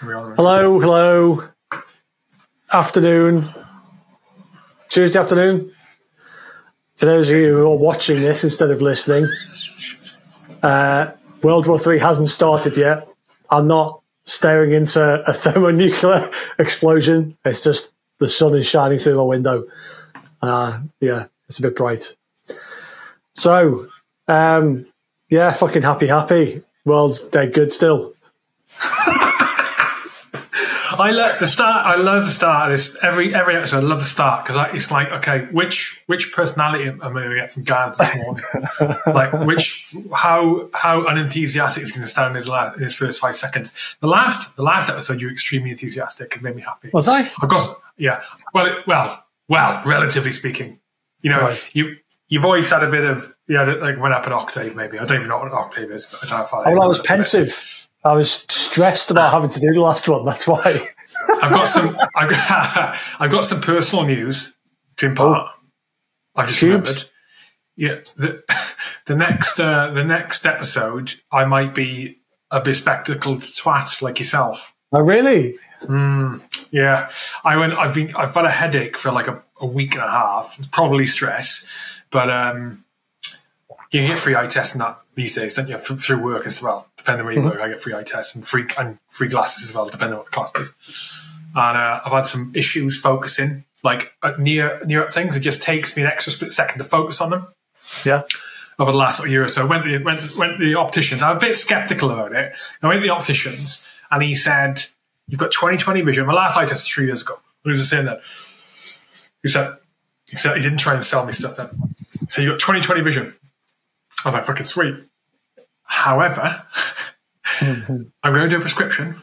Hello. Afternoon. Tuesday afternoon. For those of you who are watching this instead of listening, World War III hasn't started yet. I'm not staring into a thermonuclear explosion. It's just the sun is shining through my window. It's a bit bright. So, fucking happy. World's dead good still. I love the start of this. Every episode, I love the start because it's like, okay, which personality am I going to get from Gaz this morning? Like, how unenthusiastic is going to stand his first 5 seconds? The last episode, you were extremely enthusiastic and made me happy. Was I? Of course, yeah. Well, relatively speaking, right. You've always had a bit of went up an octave maybe. I don't even know what an octave is, but I don't know how that I was pensive. I was stressed about having to do the last one. That's why. I've got some personal news to impart. I've just remembered. Yeah, the next episode, I might be a bespectacled twat like yourself. Oh, really? Yeah. I've had a headache for like a week and a half. Probably stress, but you can get free eye tests and that these days, don't you? Through work as well, depending on where you work. I get free eye tests and free glasses as well, depending on what the cost is. And I've had some issues focusing, like near up things. It just takes me an extra split second to focus on them. Yeah. Over the last year or so, went to the opticians. I'm a bit skeptical about it. I went to the opticians, and he said, "You've got 20/20 vision." My last eye test was 3 years ago. He was saying that. He said he didn't try and sell me stuff then. So you've got 20/20 vision. I was like, fucking sweet. However, I'm going to do a prescription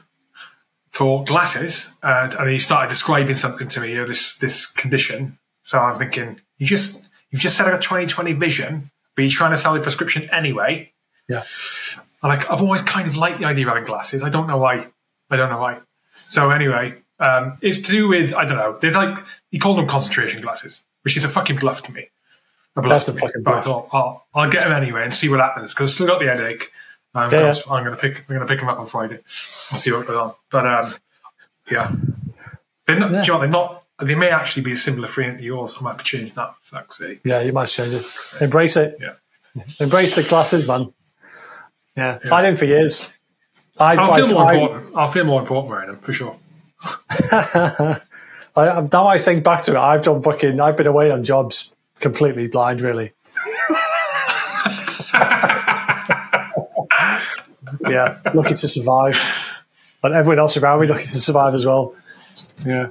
for glasses. And he started describing something to me, this condition. So I'm thinking, you've just said I got 20/20 vision, but you're trying to sell the prescription anyway. Yeah. And I've always kind of liked the idea of having glasses. I don't know why. So anyway, it's to do with, I don't know, they're like, he called them concentration glasses, which is a fucking bluff to me. That's a fucking bluff. I thought, I'll get them anyway and see what happens because I've still got the headache. I'm going to pick them up on Friday. I'll see what goes on. But they're not. Yeah. Do you know, they're not. They may actually be a similar frame to yours. I might have to change that. For fuck's sake. Yeah, you might change it. So, embrace it. Yeah. Embrace the glasses, man. Yeah. I didn't for years. I'll feel more important wearing them for sure. Now I think back to it. I've been away on jobs. Completely blind, really. Yeah, lucky to survive. But everyone else around me lucky to survive as well. Yeah.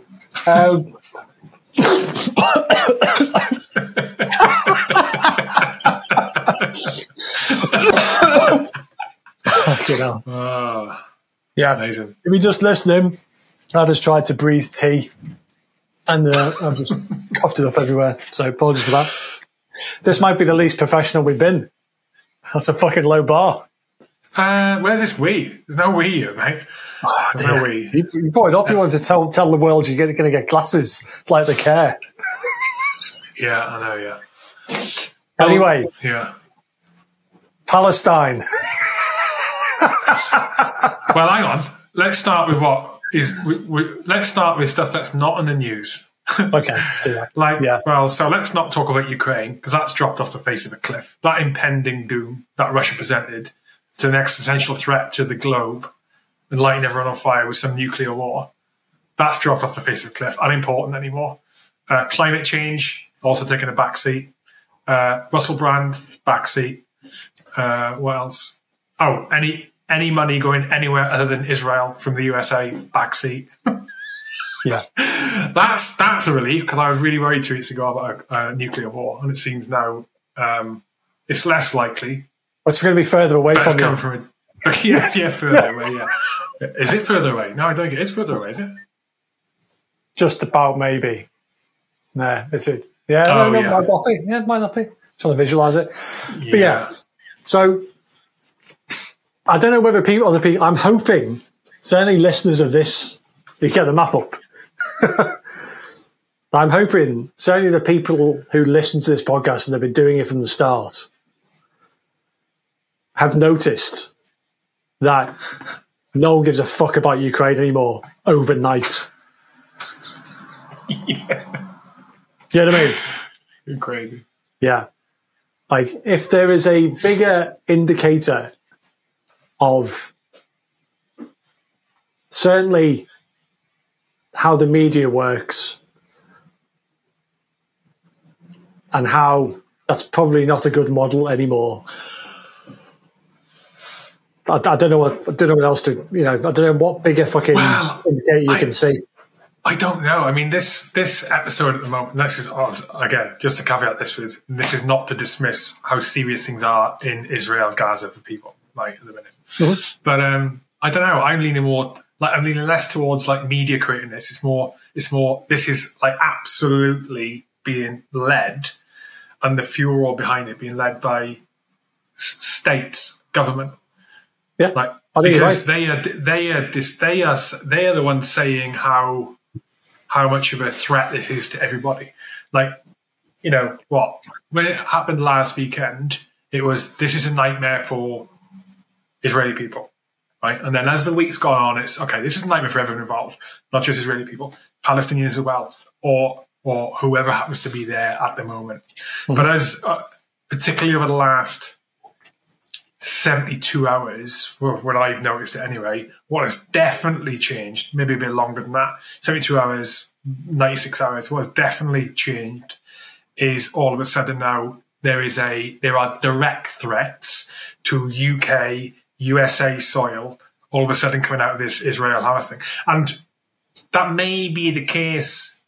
Yeah, amazing. If you're just listening, I just tried to breathe tea. And I've just coughed it up everywhere. So apologies for that. This might be the least professional we've been. That's a fucking low bar. Where's this we? There's no we here, mate. No we. You brought it up. You wanted to tell the world you're going to get glasses. It's like they care. Yeah, I know, yeah. Anyway. Yeah. Palestine. Well, hang on. Let's start with what? Let's start with stuff that's not in the news. Okay, let's do that. So let's not talk about Ukraine because that's dropped off the face of a cliff. That impending doom that Russia presented to an existential threat to the globe and lighting everyone on fire with some nuclear war, that's dropped off the face of a cliff. Unimportant anymore. Climate change, also taking a backseat. Russell Brand, backseat. What else? Oh, any money going anywhere other than Israel from the USA, backseat. Yeah. That's a relief because I was really worried 2 weeks ago about a nuclear war, and it seems now it's less likely. It's going to be further away from you. Yeah, further away, yeah. Is it further away? No, I don't get it. It's further away, is it? Just about maybe. No, is it? Yeah, it might not be. I'm trying to visualise it. Yeah. But yeah, so... I don't know whether other people, I'm hoping, certainly listeners of this, you get the map up. I'm hoping, certainly the people who listen to this podcast and have been doing it from the start have noticed that no one gives a fuck about Ukraine anymore overnight. Yeah. You know what I mean? You're crazy. Yeah. Like, if there is a bigger indicator of certainly how the media works and how that's probably not a good model anymore. I don't know what else to, you know, I don't know what bigger fucking indicator can see. I don't know. I mean, this episode at the moment, this is, again, just to caveat this with, this is not to dismiss how serious things are in Israel, Gaza for people, like, at the minute. Mm-hmm. But I don't know. I'm leaning more, like, I'm leaning less towards, like, media creating this. It's more, this is, like, absolutely being led, and the furor behind it being led by states, government. Yeah. Like, because they are the ones saying how much of a threat this is to everybody. Like, you know what? When it happened last weekend, it was, this is a nightmare for Israeli people, right? And then as the week's gone on, it's, okay, this is a nightmare for everyone involved, not just Israeli people, Palestinians as well, or whoever happens to be there at the moment. Mm-hmm. But as particularly over the last 72 hours, what I've noticed it anyway, what has definitely changed, maybe a bit longer than that, 72 hours, 96 hours, what has definitely changed is all of a sudden now there are direct threats to UK, USA soil all of a sudden coming out of this Israel-Hamas thing. And that may be the case.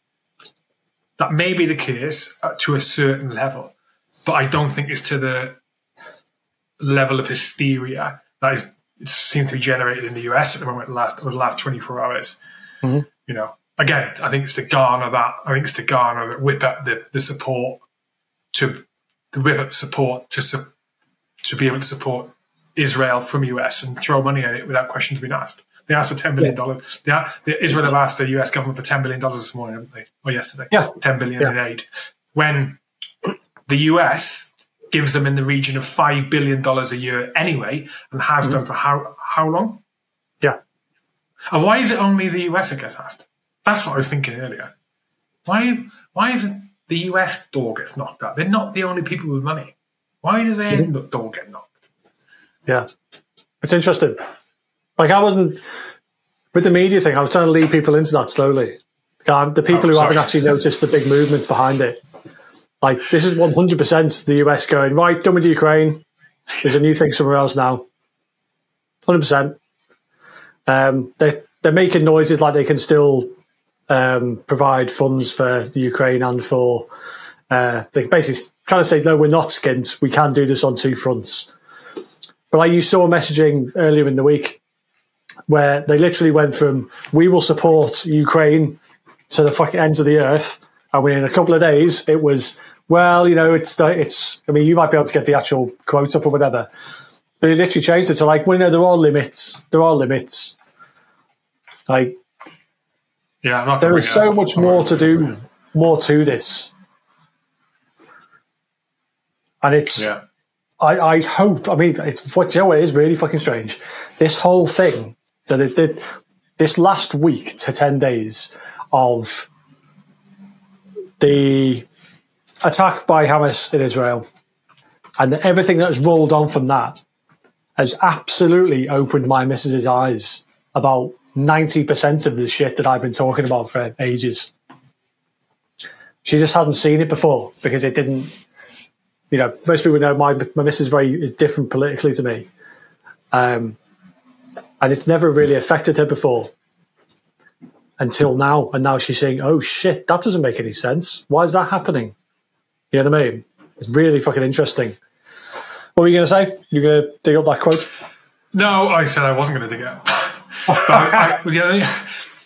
That may be the case to a certain level, but I don't think it's to the level of hysteria that seems to be generated in the US at the moment over the last 24 hours. Mm-hmm. You know, again, I think it's to garner that. I think it's to garner that, whip up the support to whip up support to be able to support Israel from US and throw money at it without questions being asked. They asked for $10 billion. Yeah. Israel have asked the US government for $10 billion this morning, haven't they? Or yesterday? Yeah, $10 billion in aid. When the US gives them in the region of $5 billion a year anyway, and has done for how long? Yeah. And why is it only the US that gets asked? That's what I was thinking earlier. Why isn't the US door gets knocked out? They're not the only people with money. Why does their door get knocked? Yeah, it's interesting. Like, I wasn't with the media thing. I was trying to lead people into that slowly. The people who haven't actually noticed the big movements behind it. Like, this is 100% the US going, right, done with Ukraine. There's a new thing somewhere else now. 100%. They're making noises like they can still provide funds for Ukraine and for... they're basically trying to say, no, we're not skint. We can do this on two fronts. But like, you saw messaging earlier in the week where they literally went from, we will support Ukraine to the fucking ends of the earth. And within a couple of days, it was, well, you know, it's. I mean, you might be able to get the actual quote up or whatever. But it literally changed it to, like, well, you know, there are limits. There are limits. Like, yeah, there is so much more to do, more to this. And it's... Yeah. I hope, I mean, it's what, you know, it is really fucking strange. This whole thing, so they did this last week to 10 days of the attack by Hamas in Israel and everything that has rolled on from that has absolutely opened my missus's eyes about 90% of the shit that I've been talking about for ages. She just hasn't seen it before because it didn't. You know, most people know my missus is different politically to me. And it's never really affected her before until now. And now she's saying, oh, shit, that doesn't make any sense. Why is that happening? You know what I mean? It's really fucking interesting. What were you going to say? You going to dig up that quote? No, I said I wasn't going to dig it up. But the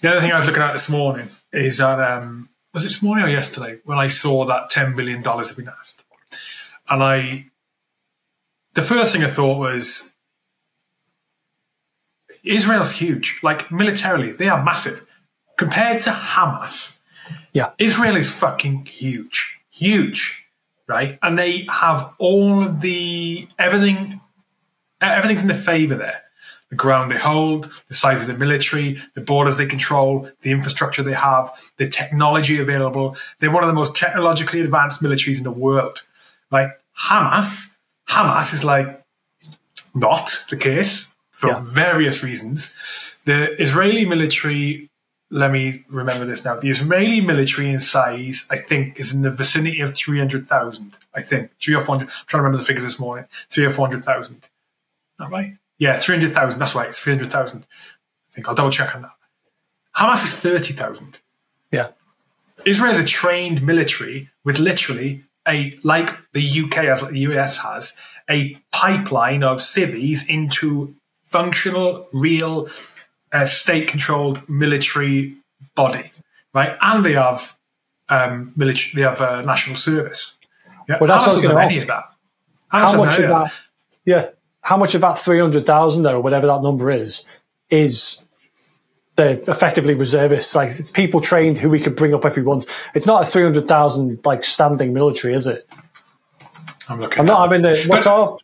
other thing I was looking at this morning is that, was it this morning or yesterday, when I saw that $10 billion had been asked? And the first thing I thought was, Israel's huge. Like, militarily, they are massive. Compared to Hamas, Israel is fucking huge. Huge, right? And they have everything's in their favor there. the ground they hold, the size of the military, the borders they control, the infrastructure they have, the technology available. They're one of the most technologically advanced militaries in the world. Like Hamas is like not the case for various reasons. The Israeli military, let me remember this now, the Israeli military in size, I think, is in the vicinity of 300,000, I think. 300 or 400. I'm trying to remember the figures this morning. 300,000 or 400,000. Is that right? Yeah, 300,000. That's right. It's 300,000. I think. I'll double check on that. Hamas is 30,000. Yeah. Israel is a trained military with literally a, like the UK has, like the US has, a pipeline of civvies into functional, real, state-controlled military body, right? And they have military. They have national service. Yeah. Well, that's Hamas what I was going to ask. How much of that? Yeah. How much of that 300,000 or whatever that number is they're effectively reservists? Like, it's people trained who we could bring up if we want. It's not a 300,000 like standing military, is it? I'm looking. I'm not having the what's all.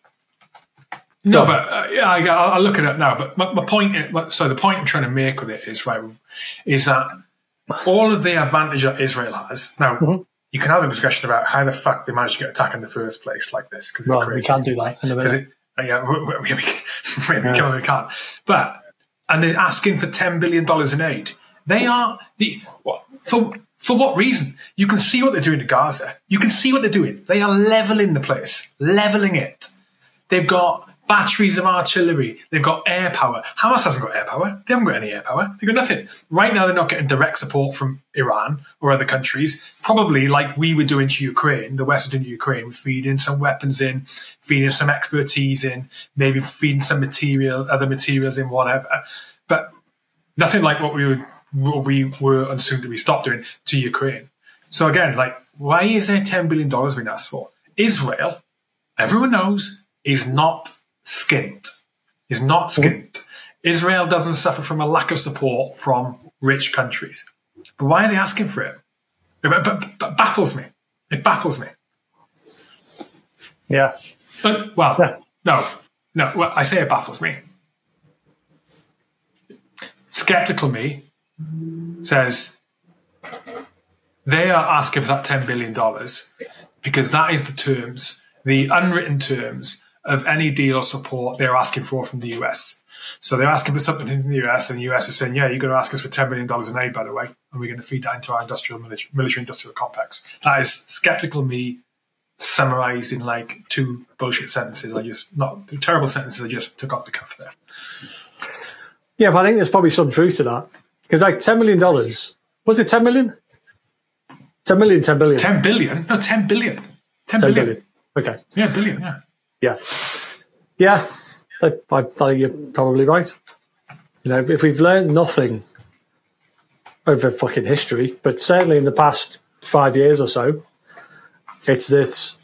No, but yeah, I'll look it up now. But my point, so the point I'm trying to make with it is, right, is that all of the advantage that Israel has now. Mm-hmm. You can have a discussion about how the fuck they managed to get attacked in the first place like this. Because we can't do that in a minute. Yeah, we can't. But and they're asking for $10 billion in aid. They are for what reason? You can see what they're doing to Gaza. You can see what they're doing. They are leveling the place, leveling it. They've got batteries of artillery. They've got air power. Hamas hasn't got air power. They haven't got any air power. They've got nothing right now. They're not getting direct support from Iran or other countries. Probably like we were doing to Ukraine, the West is doing to Ukraine, feeding some weapons in, feeding some expertise in, maybe feeding some other materials in, whatever. But nothing like what we were and soon to be stopped doing to Ukraine. So again, like, why is there $10 billion being asked for? Israel, everyone knows, is not skint. Is not skint. Israel doesn't suffer from a lack of support from rich countries. But why are they asking for it? It baffles me. It baffles me. Yeah. No. Well, I say it baffles me. Skeptical me says they are asking for that $10 billion because that is the terms, the unwritten terms of any deal or support they're asking for from the US. So they're asking for something from the US, and the US is saying, yeah, you're going to ask us for $10 billion in aid, by the way, and we're going to feed that into our military-industrial complex. That is skeptical me summarized in like two bullshit sentences. Two terrible sentences I just took off the cuff there. Yeah, but I think there's probably some truth to that. Because like $10 million, was it 10 million? 10 million, 10 billion. 10 billion? No, 10 billion. 10 billion. Okay. Yeah, billion, yeah. Yeah, I think you're probably right. You know, if we've learned nothing over fucking history, but certainly in the past 5 years or so, it's that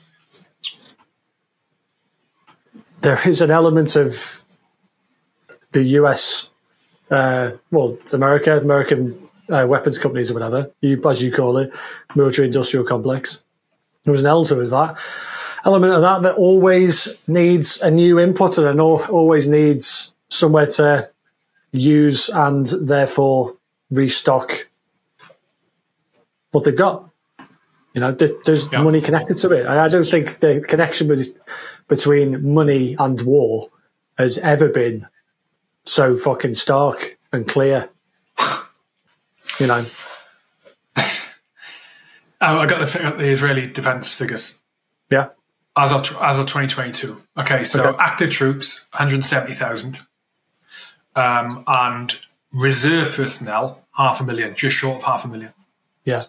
there is an element of the US, American weapons companies or whatever, as you call it, military-industrial complex. There was an element of that that always needs a new input and always needs somewhere to use and therefore restock what they've got. You know, there's money connected to it. And I don't think the connection between money and war has ever been so fucking stark and clear. You know. I got the Israeli defense figures. Yeah. As of 2022. Okay, so active troops, 170,000. And reserve personnel, 500,000, just short of 500,000. Yeah.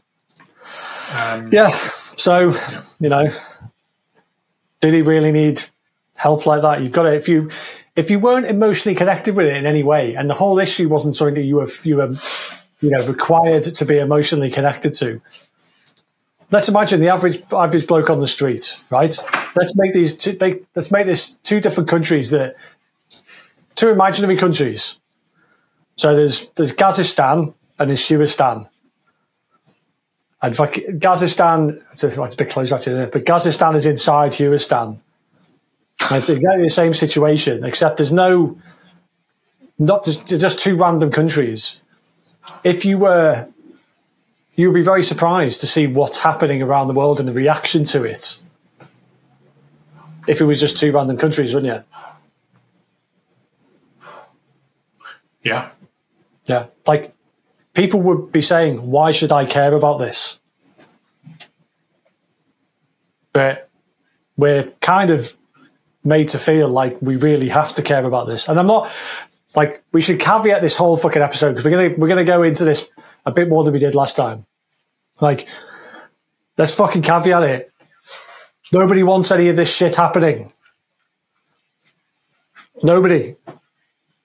You know, did he really need help like that? You've got to, if you weren't emotionally connected with it in any way, and the whole issue wasn't something that you were required to be emotionally connected to. Let's imagine the average bloke on the street, right? Let's make this two different countries, that two imaginary countries. So there's Gazistan and there's Shuistan. And Gazistan, it's a bit close actually, isn't it? But Gazistan is inside Shuistan. It's exactly the same situation, except there's no not just two random countries. If you were, you would be very surprised to see what's happening around the world and the reaction to it. If it was just two random countries, wouldn't you? Yeah. Yeah. Like, people would be saying, why should I care about this? But we're kind of made to feel like we really have to care about this. And I'm not, like, we should caveat this whole fucking episode, because we're gonna go into this a bit more than we did last time. Like, let's fucking caveat it. Nobody wants any of this shit happening. Nobody.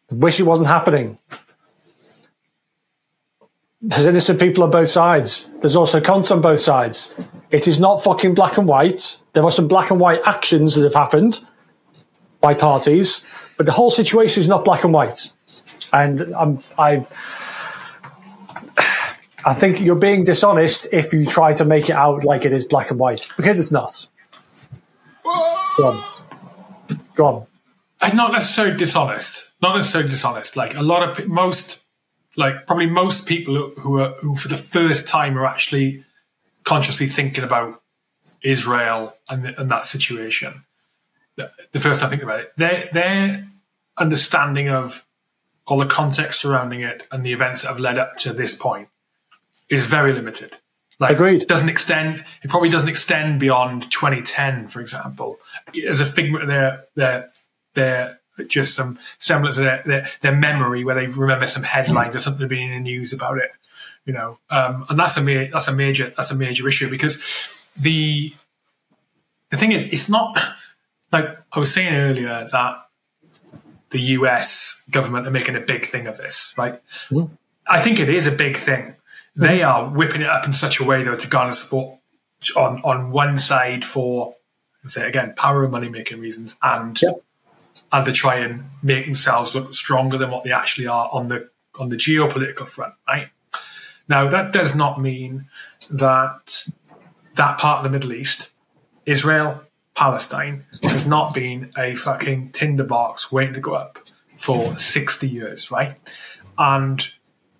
Wish it wasn't happening. There's innocent people on both sides. There's also cons on both sides. It is not fucking black and white. There are some black and white actions that have happened by parties, but the whole situation is not black and white. And I think you're being dishonest if you try to make it out like it is black and white, because it's not. Go on. And not necessarily dishonest. Like, most people who for the first time are actually consciously thinking about Israel and that situation, the first time thinking about it, their understanding of all the context surrounding it and the events that have led up to this point is very limited. Like, agreed. It probably doesn't extend beyond 2010, for example, as a figment of their just some semblance of their memory, where they remember some headlines or something being in the news about it, you know. And that's a major issue, because the thing is, it's not like I was saying earlier that the US government are making a big thing of this, right? Mm. I think it is a big thing. They are whipping it up in such a way, though, to garner support on one side for, let's say again, power and money making reasons, and to try and make themselves look stronger than what they actually are on the geopolitical front, right? Now, that does not mean that part of the Middle East, Israel, Palestine, has not been a fucking tinderbox waiting to go up for 60 years, right? And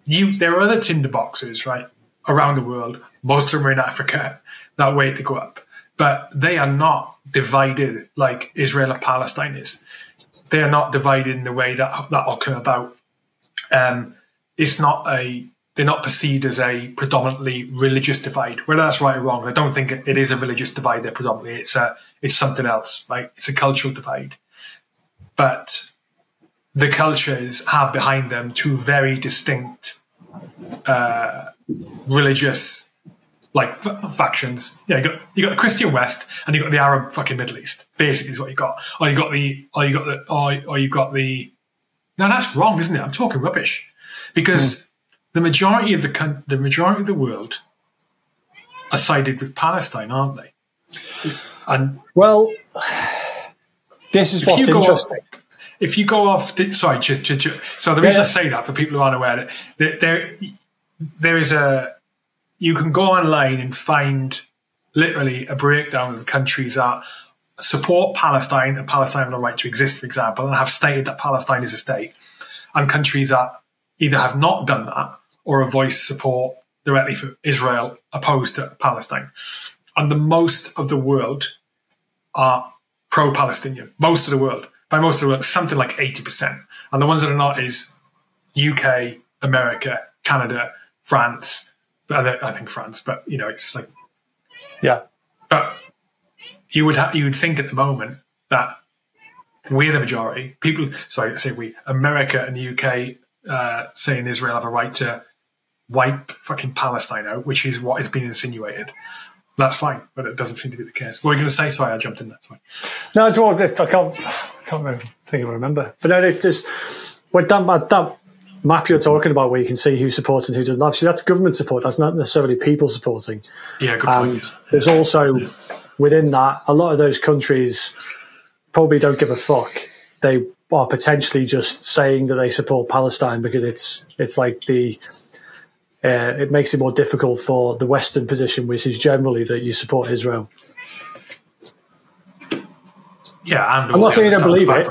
there are other tinderboxes, right, around the world, most of them are in Africa, that wait to go up. But they are not divided like Israel and Palestine is. They are not divided in the way that will come about. They're not perceived as a predominantly religious divide, whether that's right or wrong. I don't think it is a religious divide there predominantly. It's something else, right? It's a cultural divide. But the cultures have behind them two very distinct religious, like, factions. Yeah, you got the Christian West and you got the Arab fucking Middle East. Basically, is what you got. Now that's wrong, isn't it? I'm talking rubbish, because The majority of the world are sided with Palestine, aren't they? And well, this is what's interesting. The reason I say that, for people who aren't aware of it, that you can go online and find literally a breakdown of the countries that support Palestine and Palestine have the right to exist, for example, and have stated that Palestine is a state, and countries that either have not done that or a voice support directly for Israel opposed to Palestine. And the most of the world are pro-Palestinian. Most of the world. By most of the world, something like 80%. And the ones that are not is UK, America, Canada, France. I think France, but, you know, it's like... Yeah. But you would think at the moment that we're the majority. America and the UK... saying Israel have a right to wipe fucking Palestine out, which is what has been insinuated. That's fine, but it doesn't seem to be the case. What were you going to say? Sorry, I jumped in there. Sorry. No, it's all. I can't remember. But no, it's just with that map you're talking about, where you can see who supports and who doesn't. Obviously, that's government support. That's not necessarily people supporting. Yeah, good point. And there's also within that, a lot of those countries probably don't give a fuck. They are potentially just saying that they support Palestine because it's like it makes it more difficult for the Western position, which is generally that you support Israel. Yeah, and I'm not saying I don't believe it.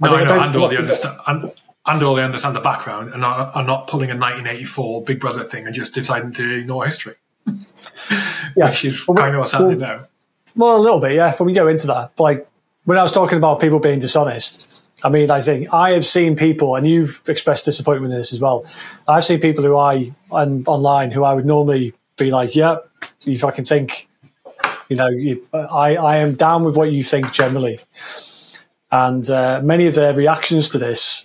No, I know, and all the understand. and all they understand the background and are not pulling a 1984 Big Brother thing and just deciding to ignore history. Yeah. Which is kind of what's happening now. Well, a little bit, yeah. When we go into that, like when I was talking about people being dishonest, I mean, I think I have seen people, and you've expressed disappointment in this as well. I've seen people who online who I would normally be like, "Yep, you fucking think, you know, I am down with what you think generally." And many of their reactions to this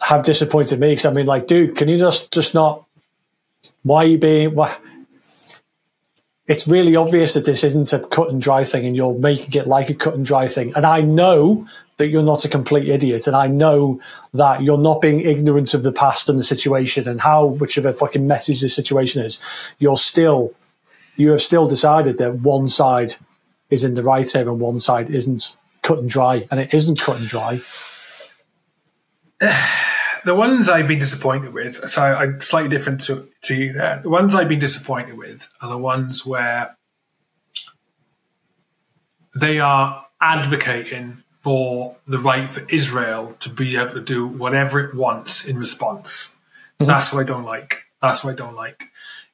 have disappointed me, because I mean, like, dude, can you just not? Why are you being? Why? It's really obvious that this isn't a cut and dry thing, and you're making it like a cut and dry thing. And I know that you're not a complete idiot, and I know that you're not being ignorant of the past and the situation and how much of a fucking message this situation is. You have still decided that one side is in the right here and one side isn't cut and dry, and it isn't cut and dry. The ones I've been disappointed with, so I'm slightly different to you there. The ones I've been disappointed with are the ones where they are advocating for the right for Israel to be able to do whatever it wants in response. Mm-hmm. That's what I don't like.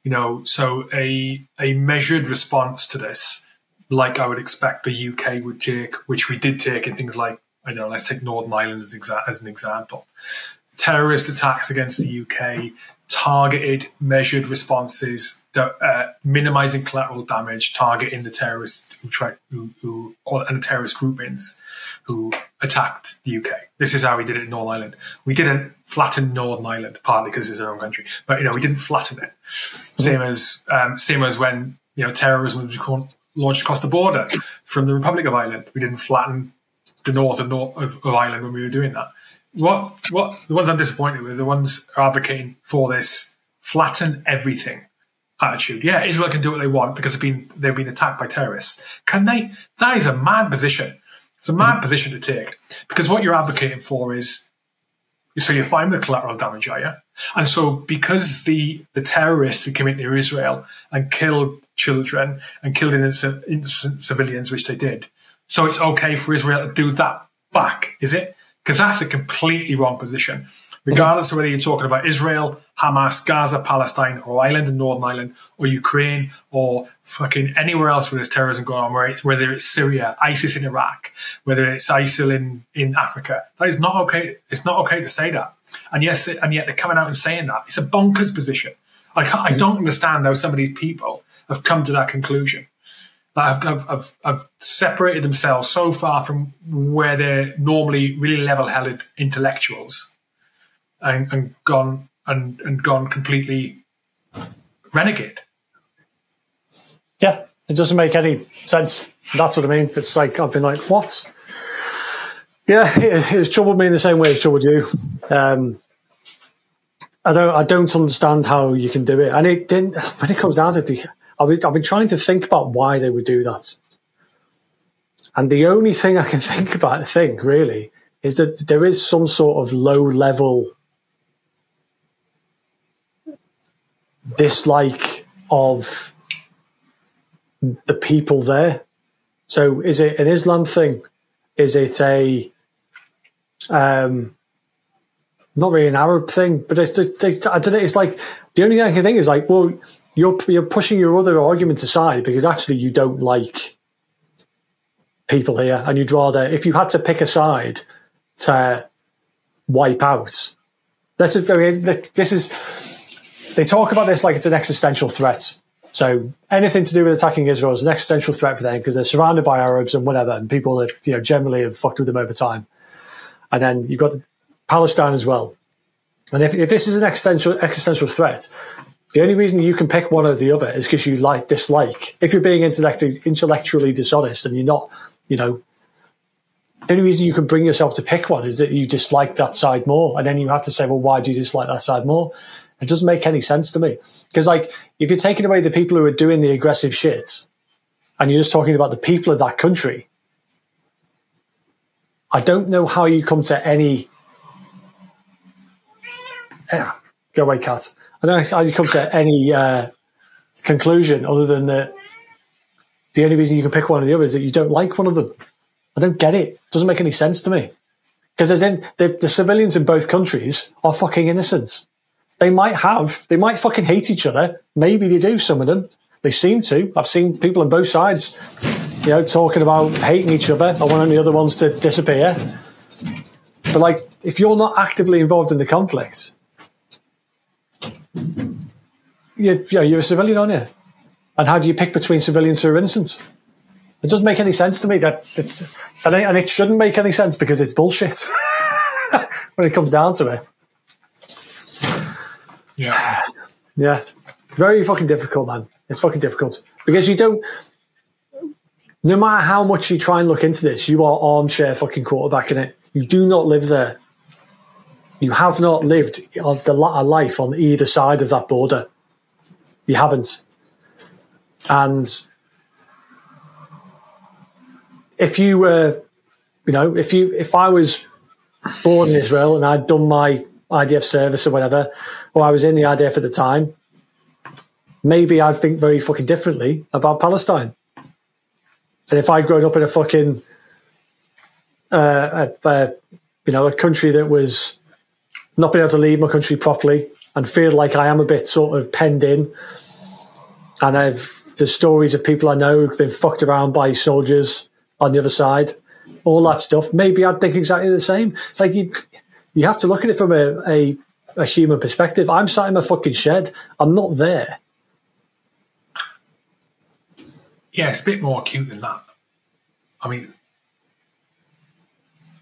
You know, so a measured response to this, like I would expect the UK would take, which we did take in things like, I don't know, let's take Northern Ireland as an example. Terrorist attacks against the UK, targeted, measured responses, minimising collateral damage, targeting the terrorists and the terrorist groupings who attacked the UK. This is how we did it in Northern Ireland. We didn't flatten Northern Ireland, partly because it's our own country, but you know we didn't flatten it. Same as when you know terrorism was launched across the border from the Republic of Ireland, we didn't flatten the north of Ireland when we were doing that. What the ones I'm disappointed with, the ones are advocating for this flatten everything attitude. Yeah, Israel can do what they want because they've been attacked by terrorists. Can they? That is a mad position. It's a mad position to take, because what you're advocating for is, so you're fine with collateral damage, are you? And so because the terrorists who came into Israel and killed children and killed innocent civilians, which they did, so it's okay for Israel to do that back, is it? Because that's a completely wrong position. Regardless of whether you're talking about Israel, Hamas, Gaza, Palestine, or Ireland and Northern Ireland, or Ukraine, or fucking anywhere else where there's terrorism going on, whether it's Syria, ISIS in Iraq, whether it's ISIL in Africa, that is not okay. It's not okay to say that. And yes, and yet they're coming out and saying that. It's a bonkers position. I don't understand how some of these people have come to that conclusion. I've separated themselves so far from where they're normally really level-headed intellectuals, and gone completely renegade. Yeah, it doesn't make any sense. That's what I mean. It's like I've been like, what? Yeah, it's troubled me in the same way it's troubled you. I don't understand how you can do it, and it didn't. When it comes down to it, I've been trying to think about why they would do that. And the only thing I can think really, is that there is some sort of low-level dislike of the people there. So is it an Islam thing? Is it a... not really an Arab thing, but I don't know. It's like, the only thing I can think is like, well... You're pushing your other arguments aside because actually you don't like people here, and you'd rather, if you had to pick a side to wipe out. They talk about this like it's an existential threat. So anything to do with attacking Israel is an existential threat for them because they're surrounded by Arabs and whatever, and people that you know generally have fucked with them over time. And then you've got Palestine as well. And if this is an existential threat. The only reason you can pick one or the other is because you dislike. If you're being intellectually dishonest and you're not, you know, the only reason you can bring yourself to pick one is that you dislike that side more. And then you have to say, well, why do you dislike that side more? It doesn't make any sense to me. Because, like, if you're taking away the people who are doing the aggressive shit and you're just talking about the people of that country, I don't know how you come to any... Go away, cat. I don't know how you come to any conclusion other than that the only reason you can pick one or the other is that you don't like one of them. I don't get it. It doesn't make any sense to me. Because the civilians in both countries are fucking innocent. They might fucking hate each other. Maybe they do, some of them. They seem to. I've seen people on both sides, you know, talking about hating each other. I want the other ones to disappear. But, like, if you're not actively involved in the conflict, you're a civilian, aren't you? And how do you pick between civilians who are innocent? It doesn't make any sense to me. And it shouldn't make any sense because it's bullshit when it comes down to it. Yeah. Yeah. Very fucking difficult, man. It's fucking difficult. Because you don't... No matter how much you try and look into this, you are armchair fucking quarterbacking it. You do not live there. You have not lived a life on either side of that border. You haven't. And... if you were, if I was born in Israel and I'd done my IDF service or whatever, or I was in the IDF at the time, maybe I'd think very fucking differently about Palestine. And if I'd grown up in a fucking, a country that was not being able to leave my country properly and feel like I am a bit sort of penned in, and the stories of people I know who've been fucked around by soldiers on the other side, all that stuff, maybe I'd think exactly the same. Like, you have to look at it from a human perspective. I'm sat in my fucking shed. I'm not there. Yeah, it's a bit more acute than that. I mean,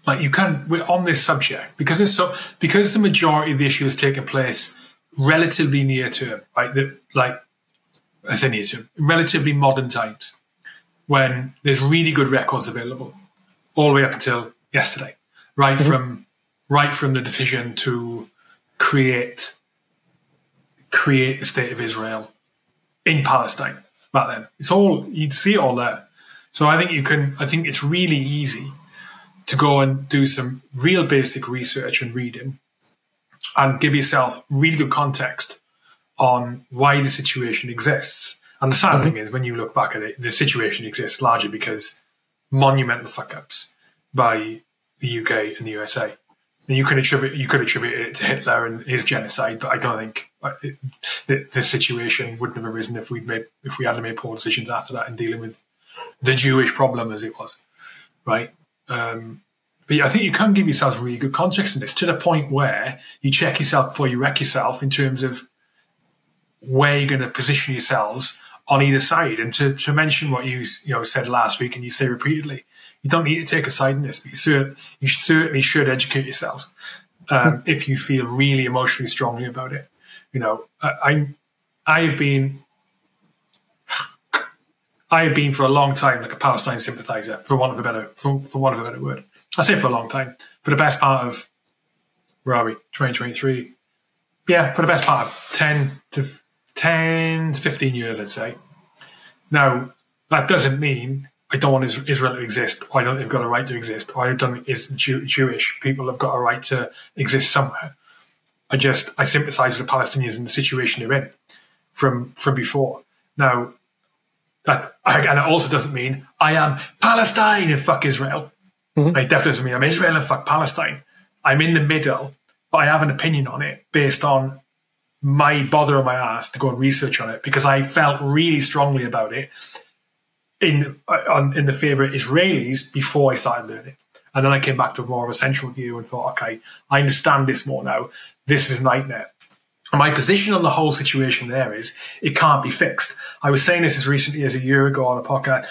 like, you can, we're on this subject, because the majority of the issue is taking place relatively near term, relatively modern times, when there's really good records available all the way up until yesterday, right? Mm-hmm. From the decision to create the state of Israel in Palestine back then. It's all, you'd see it all there. So I think it's really easy to go and do some real basic research and reading and give yourself really good context on why the situation exists. And the sad thing is, when you look back at it, the situation exists largely because monumental fuck-ups by the UK and the USA. And you could attribute it to Hitler and his genocide, but I don't think the situation wouldn't have arisen if we hadn't made poor decisions after that in dealing with the Jewish problem as it was, right? But yeah, I think you can give yourselves really good context in this, to the point where you check yourself before you wreck yourself in terms of where you're going to position yourselves on either side. And to mention what you said last week, and you say repeatedly, you don't need to take a side in this, but you certainly should educate yourselves if you feel really emotionally strongly about it. I've been for a long time like a Palestine sympathiser, for want of a better word. I say for a long time, for the best part of, where are we, 2023? Yeah, for the best part of 10 to 15 years, I'd say. Now, that doesn't mean I don't want Israel to exist, or I don't think they've got a right to exist, or I don't think Jewish people have got a right to exist somewhere. I sympathise with the Palestinians and the situation they're in from before. Now, and it also doesn't mean I am Palestine and fuck Israel. Mm-hmm. It definitely doesn't mean I'm Israel and fuck Palestine. I'm in the middle, but I have an opinion on it based on my bother on my ass to go and research on it, because I felt really strongly about it in the favour of Israelis before I started learning. And then I came back to more of a central view and thought, okay, I understand this more now. This is a nightmare. And my position on the whole situation there is it can't be fixed. I was saying this as recently as a year ago on a podcast.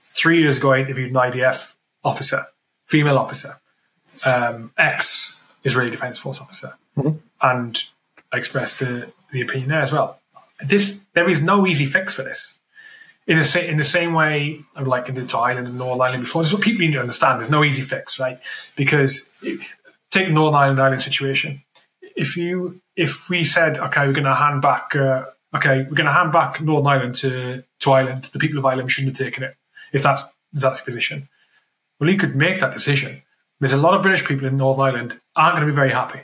3 years ago I interviewed an IDF officer, female officer, ex-Israeli Defence Force officer. Mm-hmm. And I expressed the opinion there as well. There is no easy fix for this. In the same way, I'm like in the Thailand and Northern Ireland before, this is what people need to understand. There's no easy fix, right? Because take the Northern Ireland situation. If we said, okay, we're going to hand back, Northern Ireland to Ireland, the people of Ireland shouldn't have taken it. If that's the position, well, you could make that decision. There's a lot of British people in Northern Ireland aren't going to be very happy.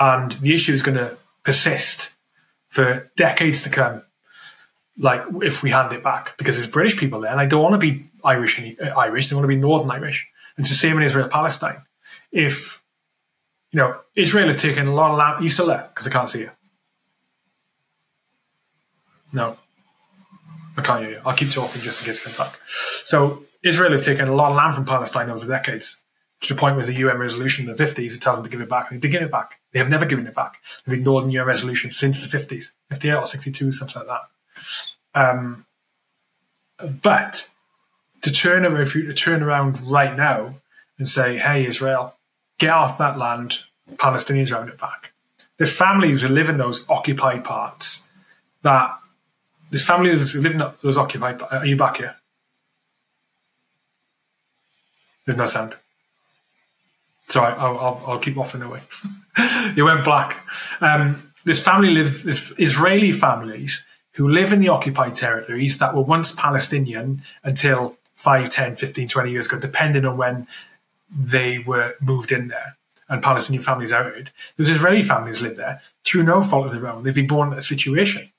And the issue is going to persist for decades to come, like if we hand it back, because there's British people there, and I don't want to be Irish. They want to be Northern Irish. And it's the same in Israel-Palestine. if, you know, Israel have taken a lot of land. You still there? Because I can't see you. No, I can't hear you. I'll keep talking just in case it comes back. So Israel have taken a lot of land from Palestine over the decades, to the point where there's a UN resolution in the 50s that tells them to give it back. And they did give it back. They have never given it back. They've ignored the UN resolution since the 50s, 58 or 62, something like that. But to turn around, if you to turn around right now and say, hey, Israel, get off that land, Palestinians are having it back. There's families who live in those occupied parts that, there's families who live in those occupied parts. Are you back here? There's no sound. Sorry, I'll keep waffling away. It went black. There's Israeli families who live in the occupied territories that were once Palestinian until 5, 10, 15, 20 years ago, depending on when they were moved in there and Palestinian families outed. There's Israeli families live there through no fault of their own. They've been born in a situation.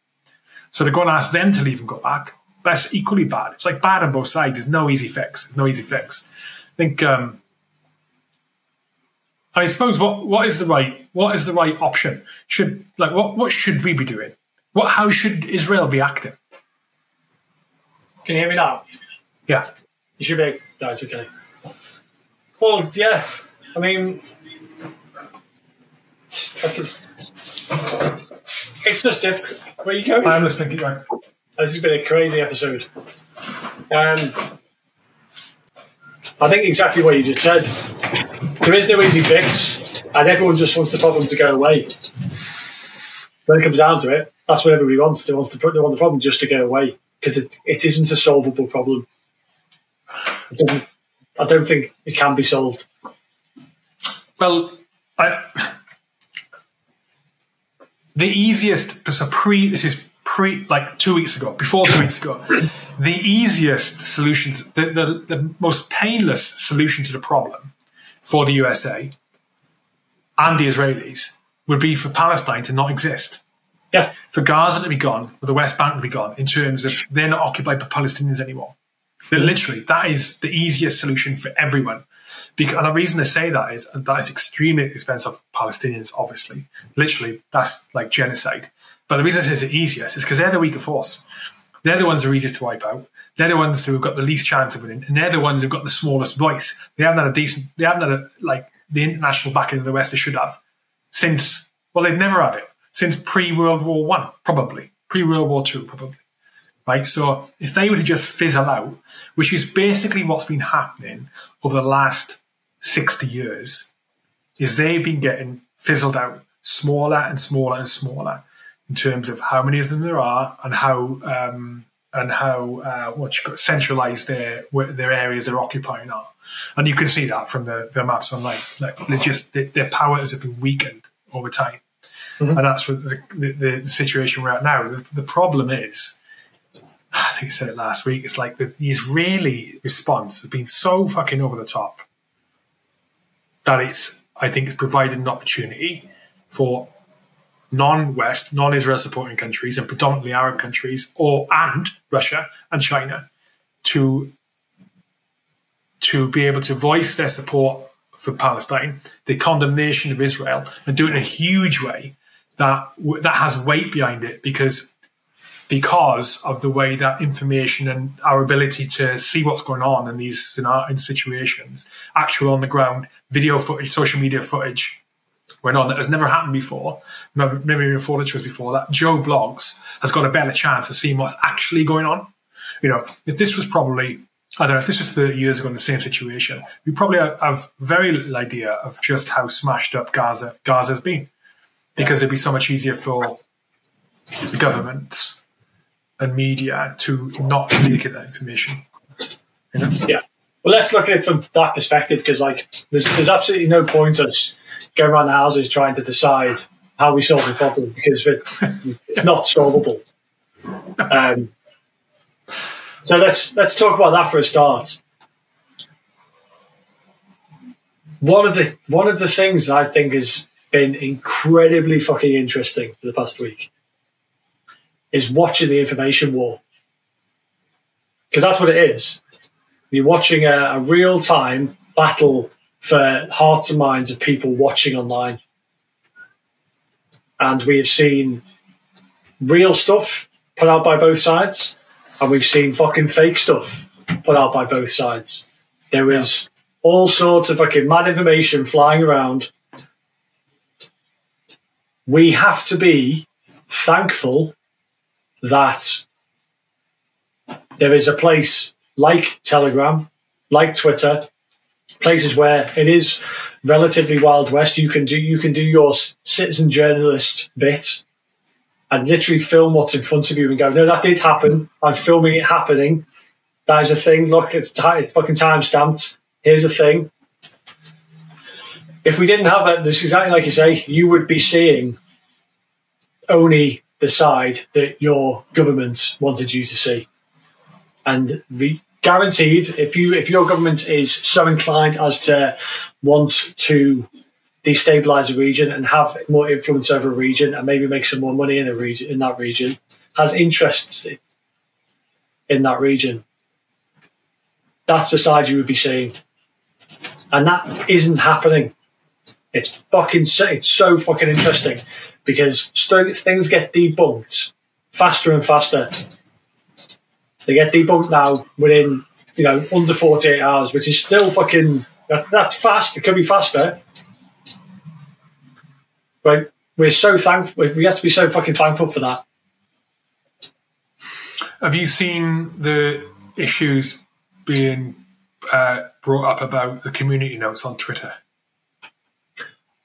So to go and ask them to leave and go back, that's equally bad. It's like bad on both sides. There's no easy fix. I think... I suppose what is the right option? Should what should we be doing? How should Israel be acting? Can you hear me now? Yeah, you should be. No, it's okay. Well, yeah. I mean, it's just difficult. Where are you going? I'm listening. Keep going. This has been a crazy episode. I think exactly what you just said. There is no easy fix, and everyone just wants the problem to go away. When it comes down to it, that's what everybody wants. They want the problem just to go away, because it isn't a solvable problem. I don't think it can be solved. Well, the easiest, this is 2 weeks ago, before 2 weeks ago, the easiest solution, the most painless solution to the problem for the USA and the Israelis would be for Palestine to not exist. Yeah. For Gaza to be gone, for the West Bank to be gone, in terms of they're not occupied by Palestinians anymore. But literally, that is the easiest solution for everyone. And the reason they say that is, and that is extremely expensive for Palestinians, obviously. Literally, that's like genocide. But the reason I say it's the easiest is because they're the weaker force. They're the ones who are easiest to wipe out. They're the ones who've got the least chance of winning, and they're the ones who've got the smallest voice. They haven't had the international backing of the West they should have since. Well, they've never had it since pre-World War I, probably pre-World War II, probably. Right. So if they were to just fizzle out, which is basically what's been happening over the last 60 years, is they've been getting fizzled out, smaller and smaller and smaller, in terms of how many of them there are and how centralised their areas they're occupying are. And you can see that from the maps online. Their powers have been weakened over time. Mm-hmm. And that's what the situation we're at now. The problem is, I think I said it last week, it's like the Israeli response has been so fucking over the top that I think it's provided an opportunity for non-West, non-Israel supporting countries, and predominantly Arab countries, and Russia and China, to be able to voice their support for Palestine, the condemnation of Israel, and do it in a huge way that has weight behind it because of the way that information and our ability to see what's going on in these situations, actual on the ground video footage, social media footage, went on that has never happened before, never even thought it was before, that Joe Blogs has got a better chance of seeing what's actually going on. You know, if this was probably, I don't know, if this was 30 years ago in the same situation, we probably have very little idea of just how smashed up Gaza has been, because it'd be so much easier for the government and media to not communicate that information. You know? Yeah. Well, let's look at it from that perspective, because there's absolutely no point us going around the houses trying to decide how we solve the problem, because it's not solvable. So let's talk about that for a start. One of the things that I think has been incredibly fucking interesting for the past week is watching the information war, because that's what it is. You're watching a real-time battle for hearts and minds of people watching online. And we have seen real stuff put out by both sides, and we've seen fucking fake stuff put out by both sides. There was all sorts of fucking mad information flying around. We have to be thankful that there is a place like Telegram, like Twitter, places where it is relatively Wild West. You can do your citizen journalist bit and literally film what's in front of you and go, no, that did happen. I'm filming it happening. That is a thing. Look, it's fucking time-stamped. Here's the thing. If we didn't have it, this is exactly like you say, you would be seeing only the side that your government wanted you to see. And guaranteed, if your government is so inclined as to want to destabilize a region and have more influence over a region and maybe make some more money in a region, in that region, has interests in that region, that's the side you would be seeing. And that isn't happening. It's so fucking interesting because things get debunked faster and faster. They get debunked now within, under 48 hours, which is still fucking... That's fast. It could be faster. But we're so thankful. We have to be so fucking thankful for that. Have you seen the issues being brought up about the community notes on Twitter?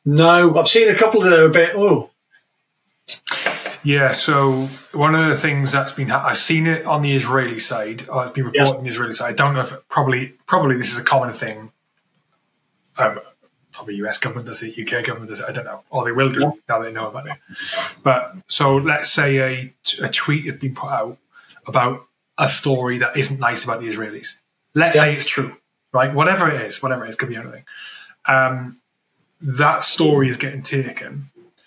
No. I've seen a couple that are a bit... Oh. Yeah, so one of the things that's been... I've seen it on the Israeli side. I've been reporting on the Israeli side. I don't know if... Probably this is a common thing. Probably US government does it, UK government does it, I don't know. Or they will do it now they know about it. But so let's say a tweet has been put out about a story that isn't nice about the Israelis. Let's say it's true, right? Whatever it is, could be anything. That story is getting taken.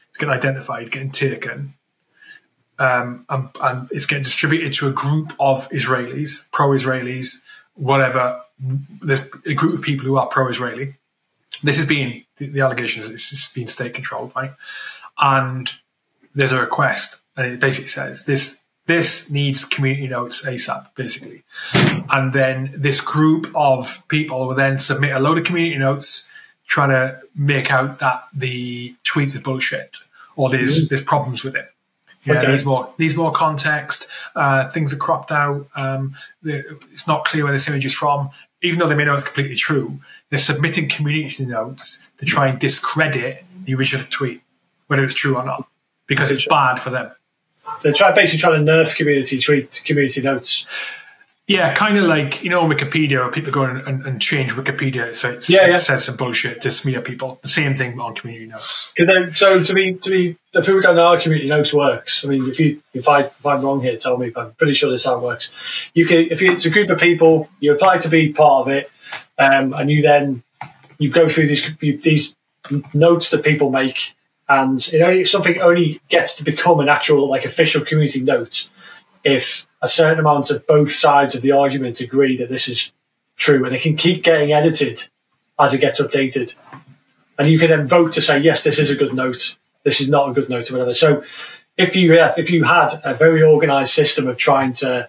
It's getting identified, getting taken. And it's getting distributed to a group of Israelis, pro-Israelis, whatever. There's a group of people who are pro-Israeli. This has been the allegations. This has been state controlled, right? And there's a request, and it basically says this needs community notes ASAP, basically. And then this group of people will then submit a load of community notes, trying to make out that the tweet is bullshit or there's problems with it. Yeah, okay. Needs more context. Things are cropped out. It's not clear where this image is from. Even though they may know it's completely true, they're submitting community notes to try and discredit the original tweet, whether it's true or not, because it's bad for them. So they're basically trying to nerf community notes. Yeah, kind of like, on Wikipedia, where people go and change Wikipedia so it says some bullshit to smear people. The same thing on community notes. So to me, the people don't know how community notes works. I mean, if I'm wrong here, tell me, but I'm pretty sure this how it works. You can, it's a group of people, you apply to be part of it, and you go through these notes that people make, and something only gets to become an actual official community note if a certain amount of both sides of the argument agree that this is true, and it can keep getting edited as it gets updated. And you can then vote to say, yes, this is a good note, this is not a good note, or whatever. So if you had a very organised system of trying to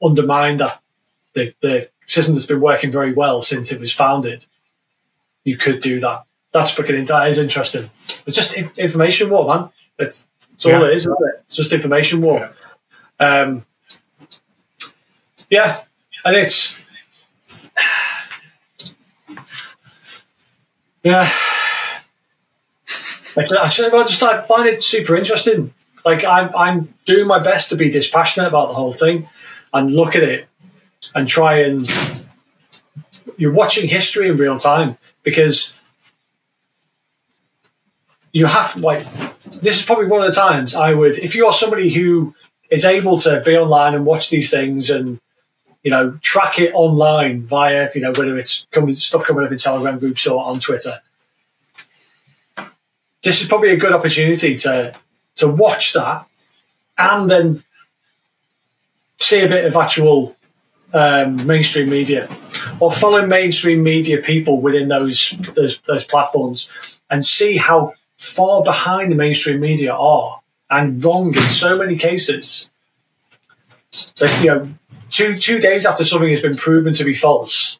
undermine that, the system that's been working very well since it was founded, you could do that. That is interesting. It's just information war, man. That's all it is, isn't it? It's just information war. Yeah. And it's I just find it super interesting. I'm doing my best to be dispassionate about the whole thing and look at it and try and you're watching history in real time because you have this is probably one of the times I would, if you are somebody who is able to be online and watch these things and, track it online via, whether it's stuff coming up in Telegram groups or on Twitter. This is probably a good opportunity to watch that and then see a bit of actual mainstream media, or follow mainstream media people within those platforms, and see how far behind the mainstream media are and wrong in so many cases. So, you know, two days after something has been proven to be false,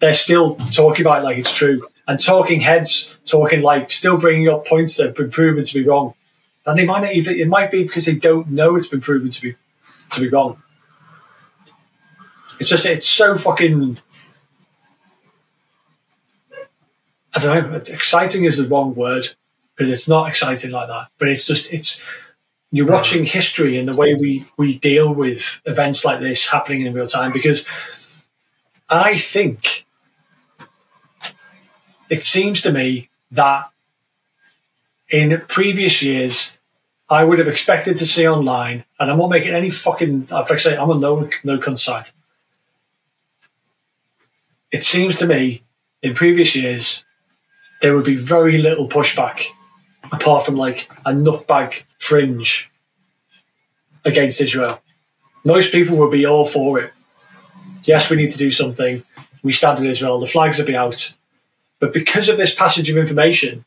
they're still talking about it like it's true, and talking heads talking like still bringing up points that have been proven to be wrong. And they might not even, it might be because they don't know it's been proven to be wrong. It's just, it's so fucking, I don't know, exciting is the wrong word, because it's not exciting like that. But it's just, it's, you're watching history and the way we deal with events like this happening in real time, because I think it seems to me that in previous years, I would have expected to see online, and I'm not making any fucking, I'm on no-cons side. It seems to me, in previous years, there would be very little pushback, apart from like a nutbag fringe against Israel. Most people would be all for it. Yes, we need to do something. We stand with Israel. The flags will be out. But because of this passage of information,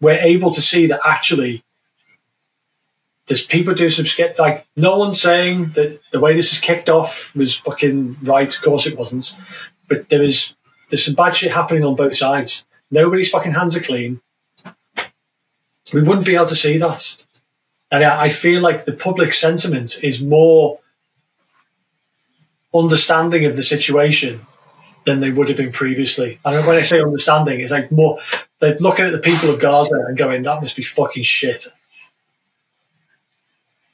we're able to see that actually there's people do some skit. Like, no one's saying that the way this is kicked off was fucking right. Of course it wasn't. But there's some bad shit happening on both sides. Nobody's fucking hands are clean. We wouldn't be able to see that. And I feel like the public sentiment is more understanding of the situation than they would have been previously. And when I say understanding, it's like more, they're looking at the people of Gaza and going, that must be fucking shit.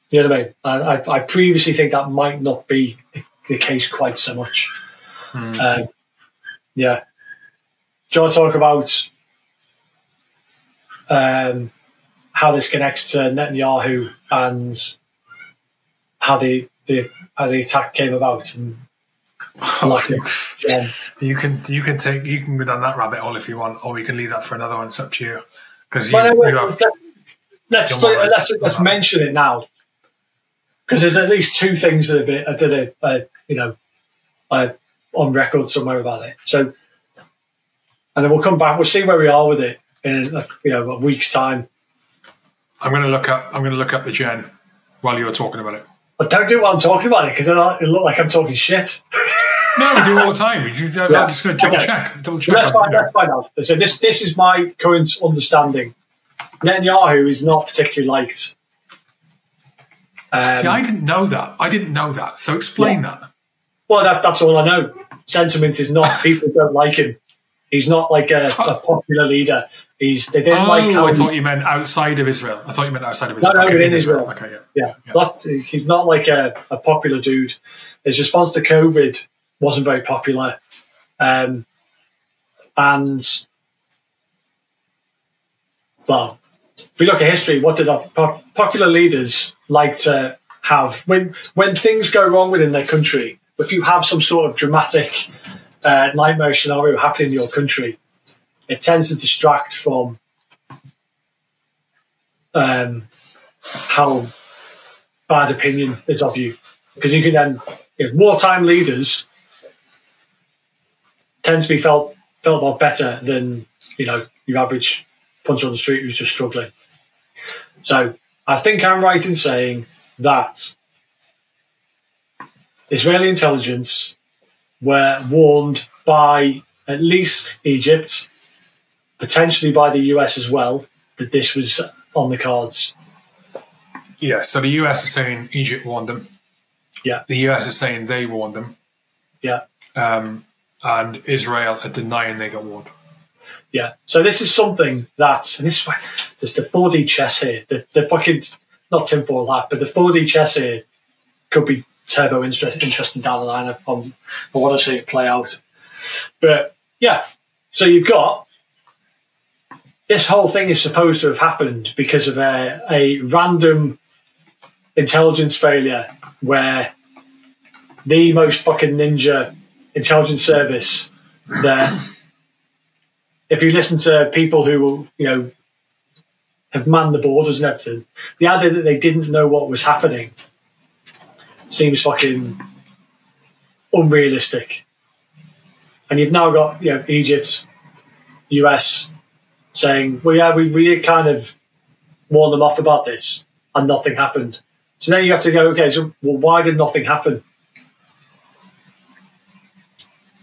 You know what I mean? I previously think that might not be the case quite so much. Yeah. Do you want to talk about how this connects to Netanyahu and how the attack came about? You can go down that rabbit hole if you want, or we can leave that for another one. It's up to you. Let's mention it now, because there's at least two things that I did on record somewhere about it. So, and then we'll come back. We'll see where we are with it in a week's time. I'm going to look up the gen while you were talking about it. But don't do it while I'm talking about it, because then it'll look like I'm talking shit. No, we do it all the time. I'm just going to double check. That's fine. So this is my current understanding. Netanyahu is not particularly liked. See, I didn't know that. So explain that. Well, that's all I know. Sentiment is not, people don't like him. He's not like a popular leader. I thought you meant outside of Israel. No, within Israel. Okay, yeah. But he's not like a popular dude. His response to COVID wasn't very popular. And if we look at history, what did our popular leaders like to have? When things go wrong within their country, if you have some sort of dramatic nightmare scenario happening in your country, it tends to distract from how bad opinion is of you. Because you can then, wartime leaders tend to be felt about better than, your average punter on the street who's just struggling. So I think I'm right in saying that Israeli intelligence were warned by at least Egypt, potentially by the US as well, that this was on the cards. Yeah, so the US is saying Egypt warned them. Yeah. The US is saying they warned them. Yeah. And Israel are denying they got warned. Yeah. So this is something that, and this is why there's the 4D chess here. The fucking, not tinfoil hat, but the 4D chess here could be turbo interesting down the line on what I see it play out. But, yeah. So you've got, this whole thing is supposed to have happened because of a random intelligence failure where the most fucking ninja intelligence service there, if you listen to people who have manned the borders and everything, the idea that they didn't know what was happening seems fucking unrealistic. And you've now got, you know, Egypt, US saying, well, yeah, we really kind of warned them off about this and nothing happened. So then you have to go, okay, so well, why did nothing happen?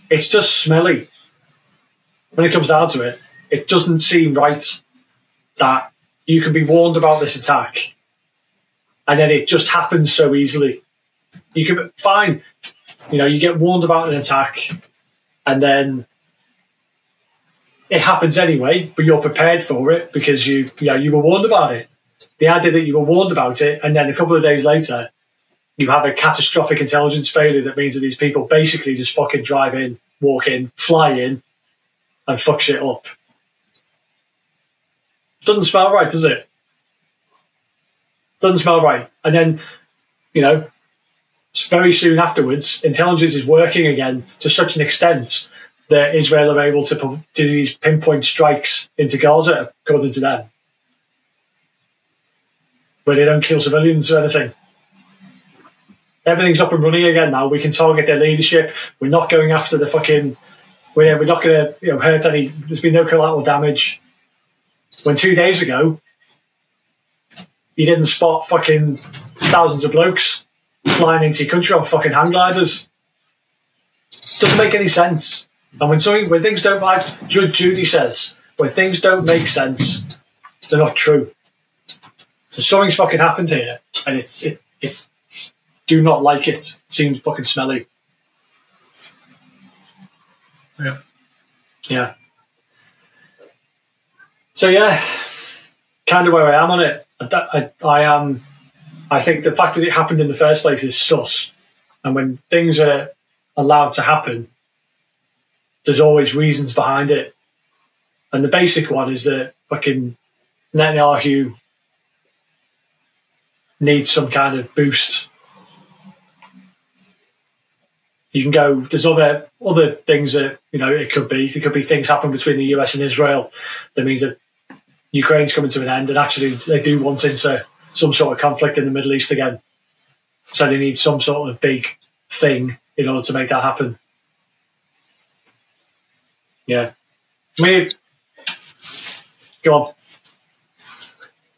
It's just smelly. When it comes down to it, it doesn't seem right that you can be warned about this attack and then it just happens so easily. You can, fine, you know, you get warned about an attack and then it happens anyway, but you're prepared for it because you were warned about it. The idea that you were warned about it and then a couple of days later you have a catastrophic intelligence failure that means that these people basically just fucking drive in, walk in, fly in and fuck shit up. Doesn't smell right, does it? Doesn't smell right. And then, you know, very soon afterwards, intelligence is working again to such an extent that Israel are able to do these pinpoint strikes into Gaza, according to them, where they don't kill civilians or anything. Everything's up and running again now. We can target their leadership. We're not going after the fucking... We're not going to, you know, hurt any... There's been no collateral damage. When 2 days ago, you didn't spot fucking thousands of blokes flying into your country on fucking hang gliders. Doesn't make any sense. And when things don't, like Judge Judy says, when things don't make sense, they're not true. So something's fucking happened here, and it do not like it. It seems fucking smelly. Yeah. Yeah. So yeah, kind of where I am on it. I think the fact that it happened in the first place is sus. And when things are allowed to happen, there's always reasons behind it. And the basic one is that fucking Netanyahu needs some kind of boost. You can go, there's other things that, you know, it could be. There could be things happen between the US and Israel that means that Ukraine's coming to an end and actually they do want into some sort of conflict in the Middle East again. So they need some sort of big thing in order to make that happen. Yeah. I mean, go on.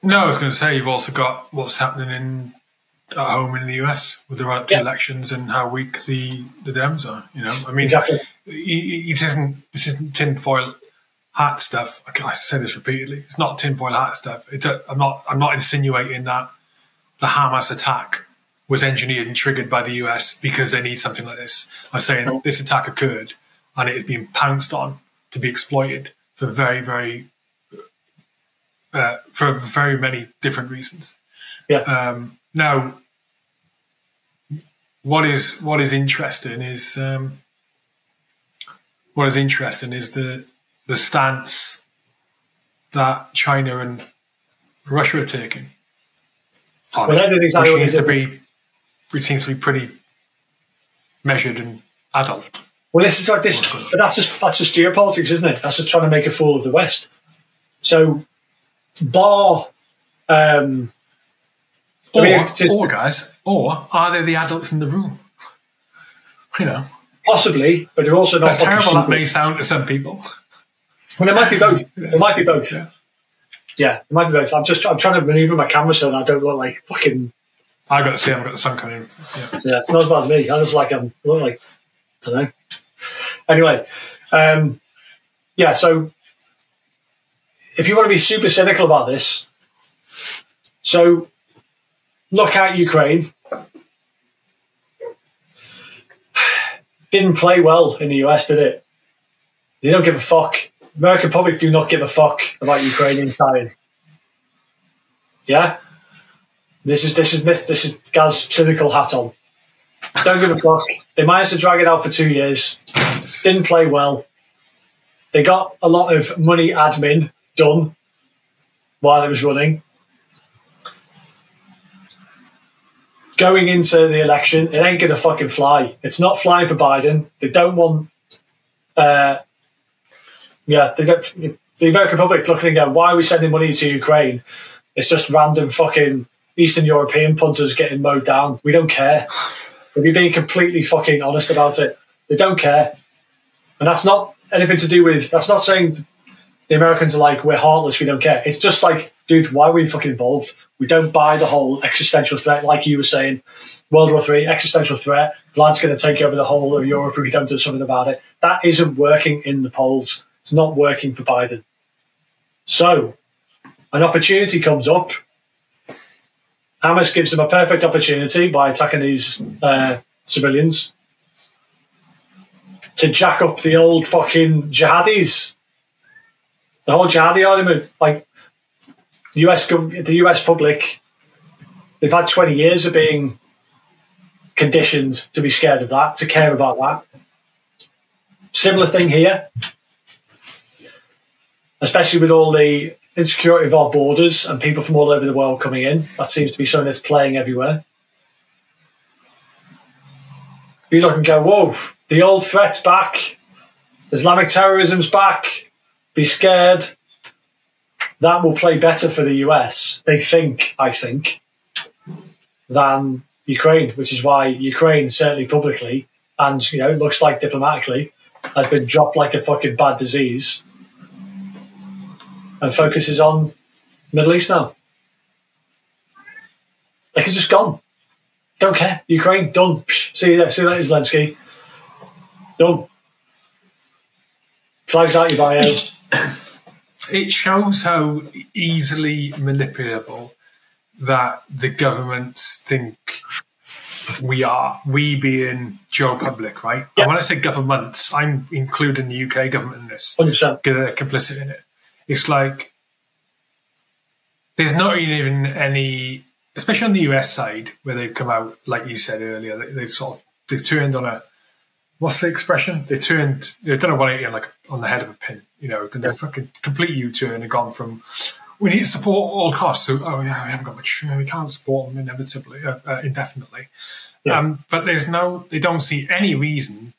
No, I was going to say, you've also got what's happening at home in the US with the right to elections and how weak the Dems are, you know? I mean, exactly. This isn't tinfoil hat stuff. I say this repeatedly. It's not tinfoil hat stuff. I'm not insinuating that the Hamas attack was engineered and triggered by the US because they need something like this. I'm saying this attack occurred and it is being pounced on to be exploited for very many different reasons. Yeah. Now, what is interesting is the stance that China and Russia are taking on which seems to be pretty measured and adult. Well, this is like this, but that's just geopolitics, isn't it? That's just trying to make a fool of the West. So, bar, or are they the adults in the room? You know, possibly, but they're also not. As terrible that may sound to some people, well, it might be both. It might be both. Yeah, it might be both. I'm trying to maneuver my camera so that I don't look like fucking. I've got the sun coming in. Yeah, it's not as bad as me. I look like I don't know. Anyway, so if you want to be super cynical about this, so look at Ukraine. Didn't play well in the US, did it? They don't give a fuck. American public do not give a fuck about Ukrainian dying. Yeah? This is Gaz's cynical hat on. Don't give a fuck. They managed to drag it out for 2 years. Didn't play well. They got a lot of money admin done while it was running. Going into the election, it ain't going to fucking fly. It's not flying for Biden. They don't want... the American public looking and going, why are we sending money to Ukraine? It's just random fucking Eastern European punters getting mowed down. We don't care. If you're being completely fucking honest about it, they don't care. And that's not anything to do with, that's not saying the Americans are like, we're heartless, we don't care. It's just like, dude, why are we fucking involved? We don't buy the whole existential threat, like you were saying, World War III, existential threat, Vlad's going to take over the whole of Europe if we don't do something about it. That isn't working in the polls. It's not working for Biden. So, an opportunity comes up. Hamas gives them a perfect opportunity by attacking these civilians to jack up the old fucking jihadis. The whole jihadi argument, like the US public, they've had 20 years of being conditioned to be scared of that, to care about that. Similar thing here, especially with all the insecurity of our borders and people from all over the world coming in. That seems to be something that's playing everywhere. You look and go, whoa, the old threat's back. Islamic terrorism's back. Be scared. That will play better for the US, they think, I think, than Ukraine, which is why Ukraine, certainly publicly, and, you know, it looks like diplomatically, has been dropped like a fucking bad disease and focuses on Middle East now. Like, it's just gone. Don't care. Ukraine, done. Psh, see you there. See you later, Zelensky. Done. Flags out your bio. It shows how easily manipulable that the governments think we are. We being Joe Public, right? Yeah. And when I say governments, I'm including the UK government in this. 100%. Because they're complicit in it. It's like there's not even any, especially on the US side, where they've come out, like you said earlier, they've turned on a, what's the expression? They've done a 180 like on the head of a pin, you know, done a fucking complete U-turn and gone from, we need to support at all costs, so, oh yeah, we haven't got much, we can't support them inevitably, indefinitely. Yeah. But they don't see any reason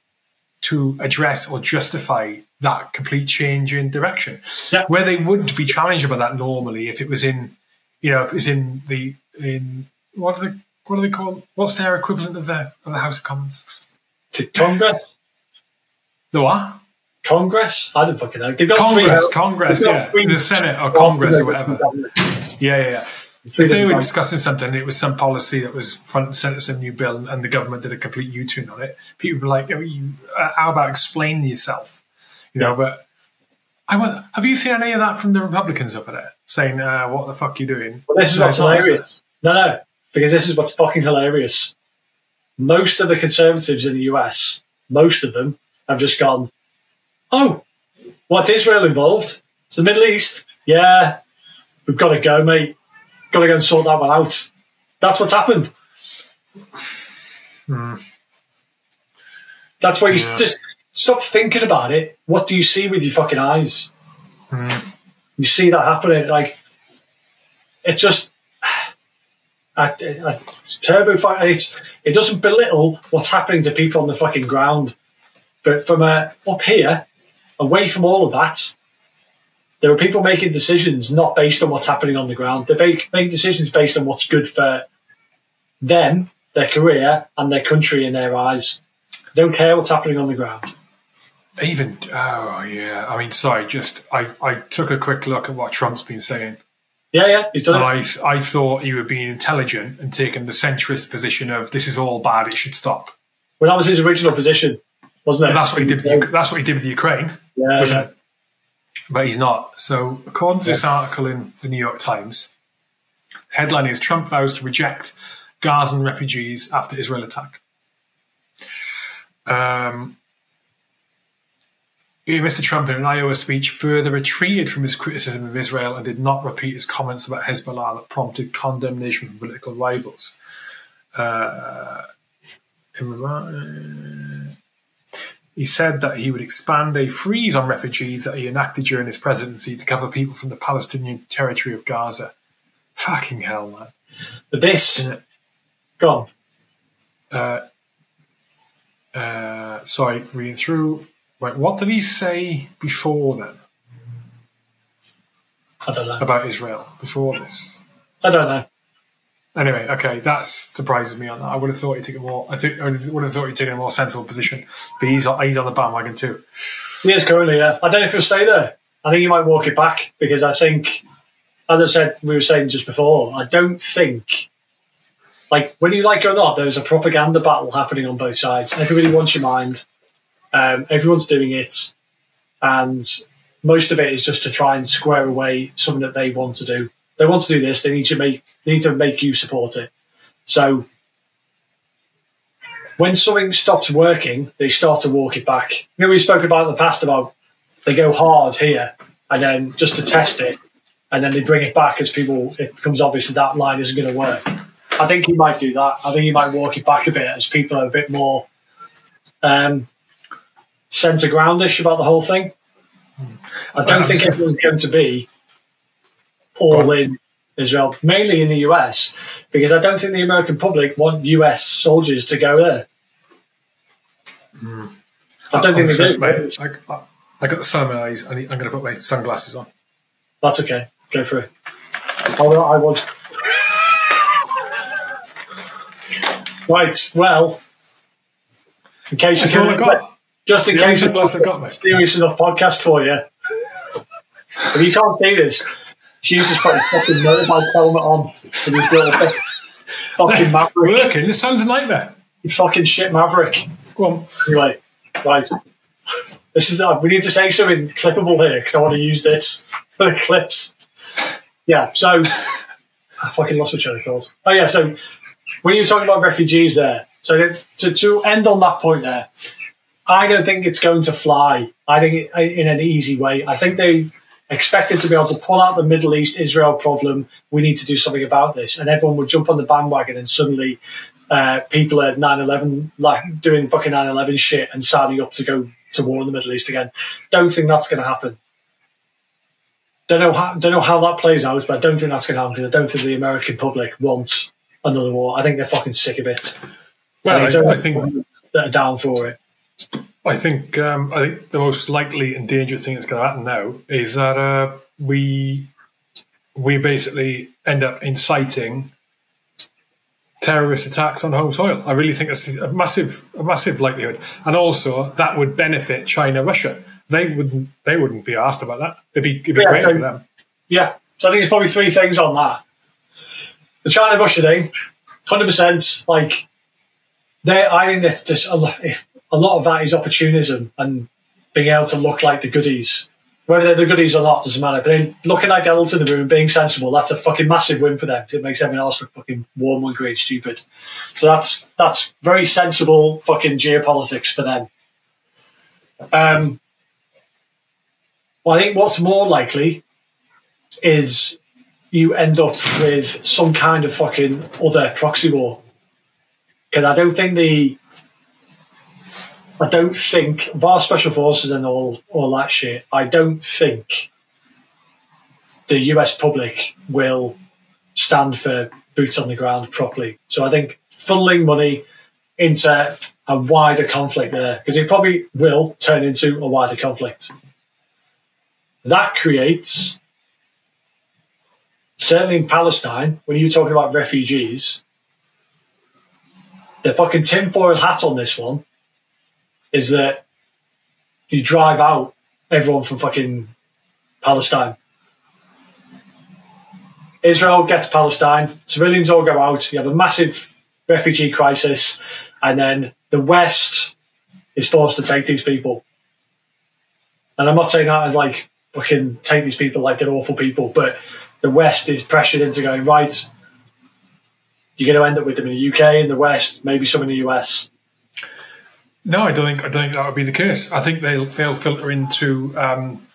to address or justify that complete change in direction, yeah, where they would be challenged about that normally if it was in, you know, if it was in the what do they call, what's their equivalent of the House of Commons? To Congress. The what? Congress? I don't fucking know. They've got Congress, yeah, the Senate or Congress or whatever. Yeah. If they were discussing something, it was some policy that was front and centre, some new bill, and the government did a complete U-turn on it, people were like, how about explain yourself? You know, but have you seen any of that from the Republicans up there saying, what the fuck are you doing? Well, this is what's hilarious. No, because this is what's fucking hilarious. Most of the conservatives in the US, most of them, have just gone, oh, what's Israel involved? It's the Middle East. Yeah, we've got to go, mate. Got to go and sort that one out. That's what's happened. Hmm. That's where you just stop thinking about it. What do you see with your fucking eyes? Hmm. You see that happening. Like, it just... it doesn't belittle what's happening to people on the fucking ground. But from up here, away from all of that... There are people making decisions not based on what's happening on the ground. They make decisions based on what's good for them, their career, and their country in their eyes. They don't care what's happening on the ground. Even, oh, yeah. I mean, sorry, just I took a quick look at what Trump's been saying. Yeah, he's done it. And I thought you were being intelligent and taking the centrist position of this is all bad, it should stop. Well, that was his original position, wasn't it? Well, that's what he did with the Ukraine, wasn't it? But he's not. So according to this article in the New York Times, the headline is Trump vows to reject Gazan refugees after Israel attack. Mr. Trump, in an Iowa speech, further retreated from his criticism of Israel and did not repeat his comments about Hezbollah that prompted condemnation from political rivals. He said that he would expand a freeze on refugees that he enacted during his presidency to cover people from the Palestinian territory of Gaza. Fucking hell, man. But this... Go on. Sorry, reading through. Wait, what did he say before then? I don't know. About Israel, before this? I don't know. Anyway, okay, that surprises me on that. I would have thought he'd taken more. I would have thought he'd taken a more sensible position. But he's on the bandwagon too. He is currently. Yeah, I don't know if he'll stay there. I think he might walk it back because I think, as I said, we were saying just before. I don't think, like whether you like it or not, there's a propaganda battle happening on both sides. Everybody wants your mind. Everyone's doing it, and most of it is just to try and square away something that they want to do. They want to do this. They need to make you support it. So when something stops working, they start to walk it back. You know, we spoke about in the past about they go hard here and then just to test it, and then they bring it back as people. It becomes obvious that line isn't going to work. I think he might do that. I think he might walk it back a bit as people are a bit more centre groundish about the whole thing. I don't think everyone's going to be all in Israel, mainly in the US, because I don't think the American public want US soldiers to go there. Mm. I don't think they do. Mate, I got the sun in my eyes, and I'm going to put my sunglasses on. That's okay. Go for it. I was. Right, well, in case that's all I got. Just in case I've got a serious enough podcast for you. If you can't see this, she's just put a fucking mobile helmet on and he's got a fucking Maverick. Working? This sounds a nightmare. You fucking shit Maverick. Go on. Anyway, right. We need to say something clippable here because I want to use this for the clips. Yeah, so... I fucking lost my train of thought. Oh yeah, so when you were talking about refugees there, so to end on that point there, I don't think it's going to fly. I think in an easy way. I think they expected to be able to pull out the Middle East Israel problem. We need to do something about this, and everyone would jump on the bandwagon. And suddenly, people are 9/11 like doing fucking 9/11 shit and signing up to go to war in the Middle East again. Don't think that's going to happen. Don't know how that plays out, but I don't think that's going to happen because I don't think the American public wants another war. I think they're fucking sick of it. Well, I think that are down for it. I think the most likely and dangerous thing that's going to happen now is that we basically end up inciting terrorist attacks on home soil. I really think that's a massive likelihood, and also that would benefit China, Russia. They wouldn't be asked about that. It'd be great for them. Yeah, so I think there's probably three things on that. The China Russia thing, 100%. Like I think that's just a lot of that is opportunism and being able to look like the goodies. Whether they're the goodies or not doesn't matter. But looking like the adults in the room, being sensible, that's a fucking massive win for them because it makes everyone else look fucking warmonger and stupid. So that's very sensible fucking geopolitics for them. Well, I think what's more likely is you end up with some kind of fucking other proxy war. Because I don't think VAR Special Forces and all that shit, I don't think the US public will stand for boots on the ground properly. So I think funneling money into a wider conflict there, because it probably will turn into a wider conflict. That creates, certainly in Palestine, when you're talking about refugees, the fucking tinfoil hat on this one is that you drive out everyone from fucking Palestine. Israel gets Palestine, civilians all go out, you have a massive refugee crisis, and then the West is forced to take these people. And I'm not saying that as like, fucking take these people like they're awful people, but the West is pressured into going, right, you're going to end up with them in the UK, in the West, maybe some in the US. No, I don't think that would be the case. I think they'll filter into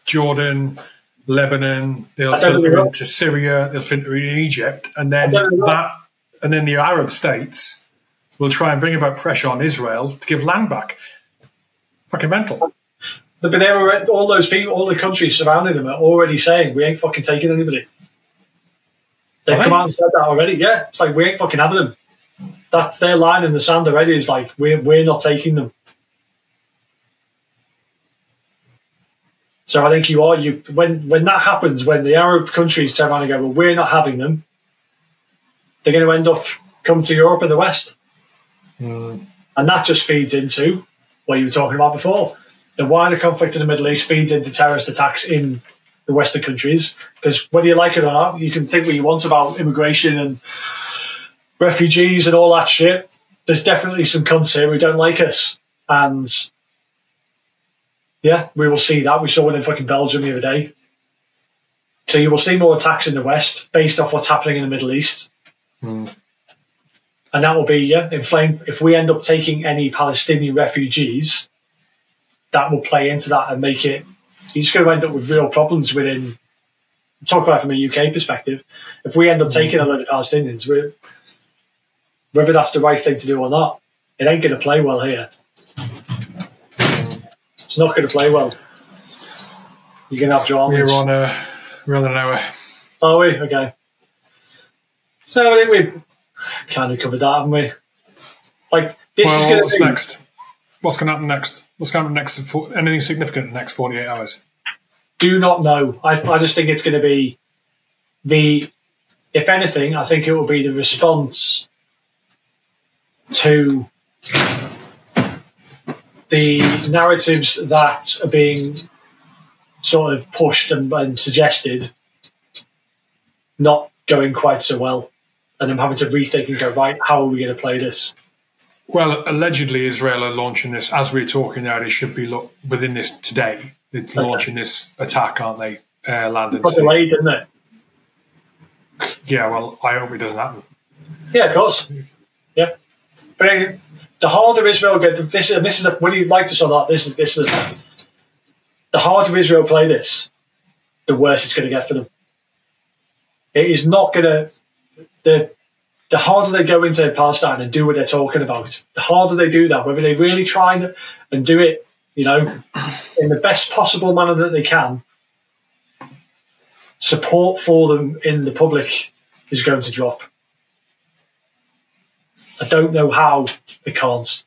Jordan, Lebanon. They'll filter into Syria. They'll filter in Egypt, and then and then the Arab states will try and bring about pressure on Israel to give land back. Fucking mental. But there were all those people, all the countries surrounding them are already saying we ain't fucking taking anybody. They've come out and said that already. Yeah, it's like we ain't fucking having them. That's their line in the sand already. Is like we're not taking them. So I think you when that happens, when the Arab countries turn around and go, well, we're not having them. they're going to end up coming to Europe and the West. Mm. And that just feeds into what you were talking about before. The wider conflict in the Middle East feeds into terrorist attacks in the Western countries, because whether you like it or not, you can think what you want about immigration and refugees and all that shit. There's definitely some cunts here who don't like us. And yeah, we will see that. We saw one in fucking Belgium the other day. So you will see more attacks in the West based off what's happening in the Middle East. Mm. And that will be, yeah, inflamed. If we end up taking any Palestinian refugees, that will play into that and make it, you're just going to end up with real problems within, talk about it from a UK perspective, if we end up taking a load of Palestinians, whether that's the right thing to do or not, it ain't going to play well here. It's not going to play well. You're going to have dramas. We're on an hour. Are we? Okay. So I think we've kind of covered that, haven't we? Like, what's next? What's going to happen next? What's going to happen next? Anything significant in the next 48 hours? Do not know. I just think it's going to be if anything, I think it will be the response to the narratives that are being sort of pushed and suggested not going quite so well. And I'm having to rethink and go, right, how are we going to play this? Well, allegedly Israel are launching this, as we're talking now, they should be within this today. They're launching this attack, aren't they? Landing. It's delayed, isn't it? Yeah, well, I hope it doesn't happen. Yeah, of course. Yeah. But the harder Israel get, whether you like this or not, this is the harder Israel play this, the worse it's going to get for them. It is not going to... The harder they go into Palestine and do what they're talking about, the harder they do that, whether they really try and do it, you know, in the best possible manner that they can, support for them in the public is going to drop. I don't know how they can't,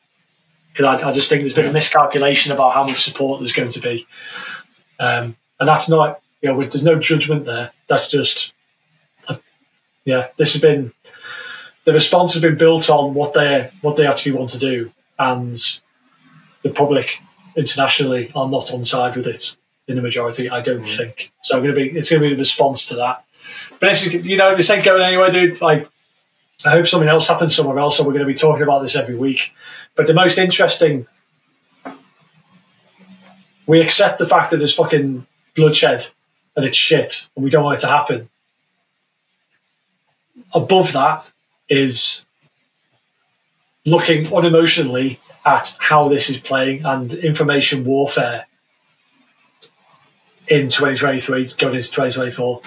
because I just think there's been a miscalculation about how much support there's going to be. And that's not, you know, there's no judgment there. That's just, this has been... The response has been built on what they actually want to do, and the public internationally are not on side with it in the majority, I don't think. So it's going to be the response to that. But this ain't going anywhere, dude. Like, I hope something else happens somewhere else, and we're going to be talking about this every week. But the most interesting, we accept the fact that there's fucking bloodshed and it's shit, and we don't want it to happen. Above that is looking unemotionally at how this is playing and information warfare in 2023 going into 2024.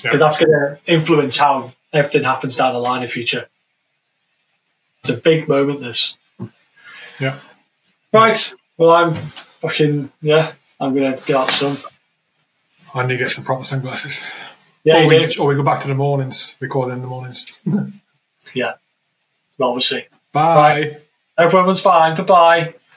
Because that's going to influence how everything happens down the line in the future. It's a big moment, this. Yeah. Right. Well, I'm going to get out some. I need to get some proper sunglasses. Yeah, or we go back to the mornings, recording in the mornings. Yeah. Well, we'll see. Bye. Right. Everyone's fine. Bye-bye.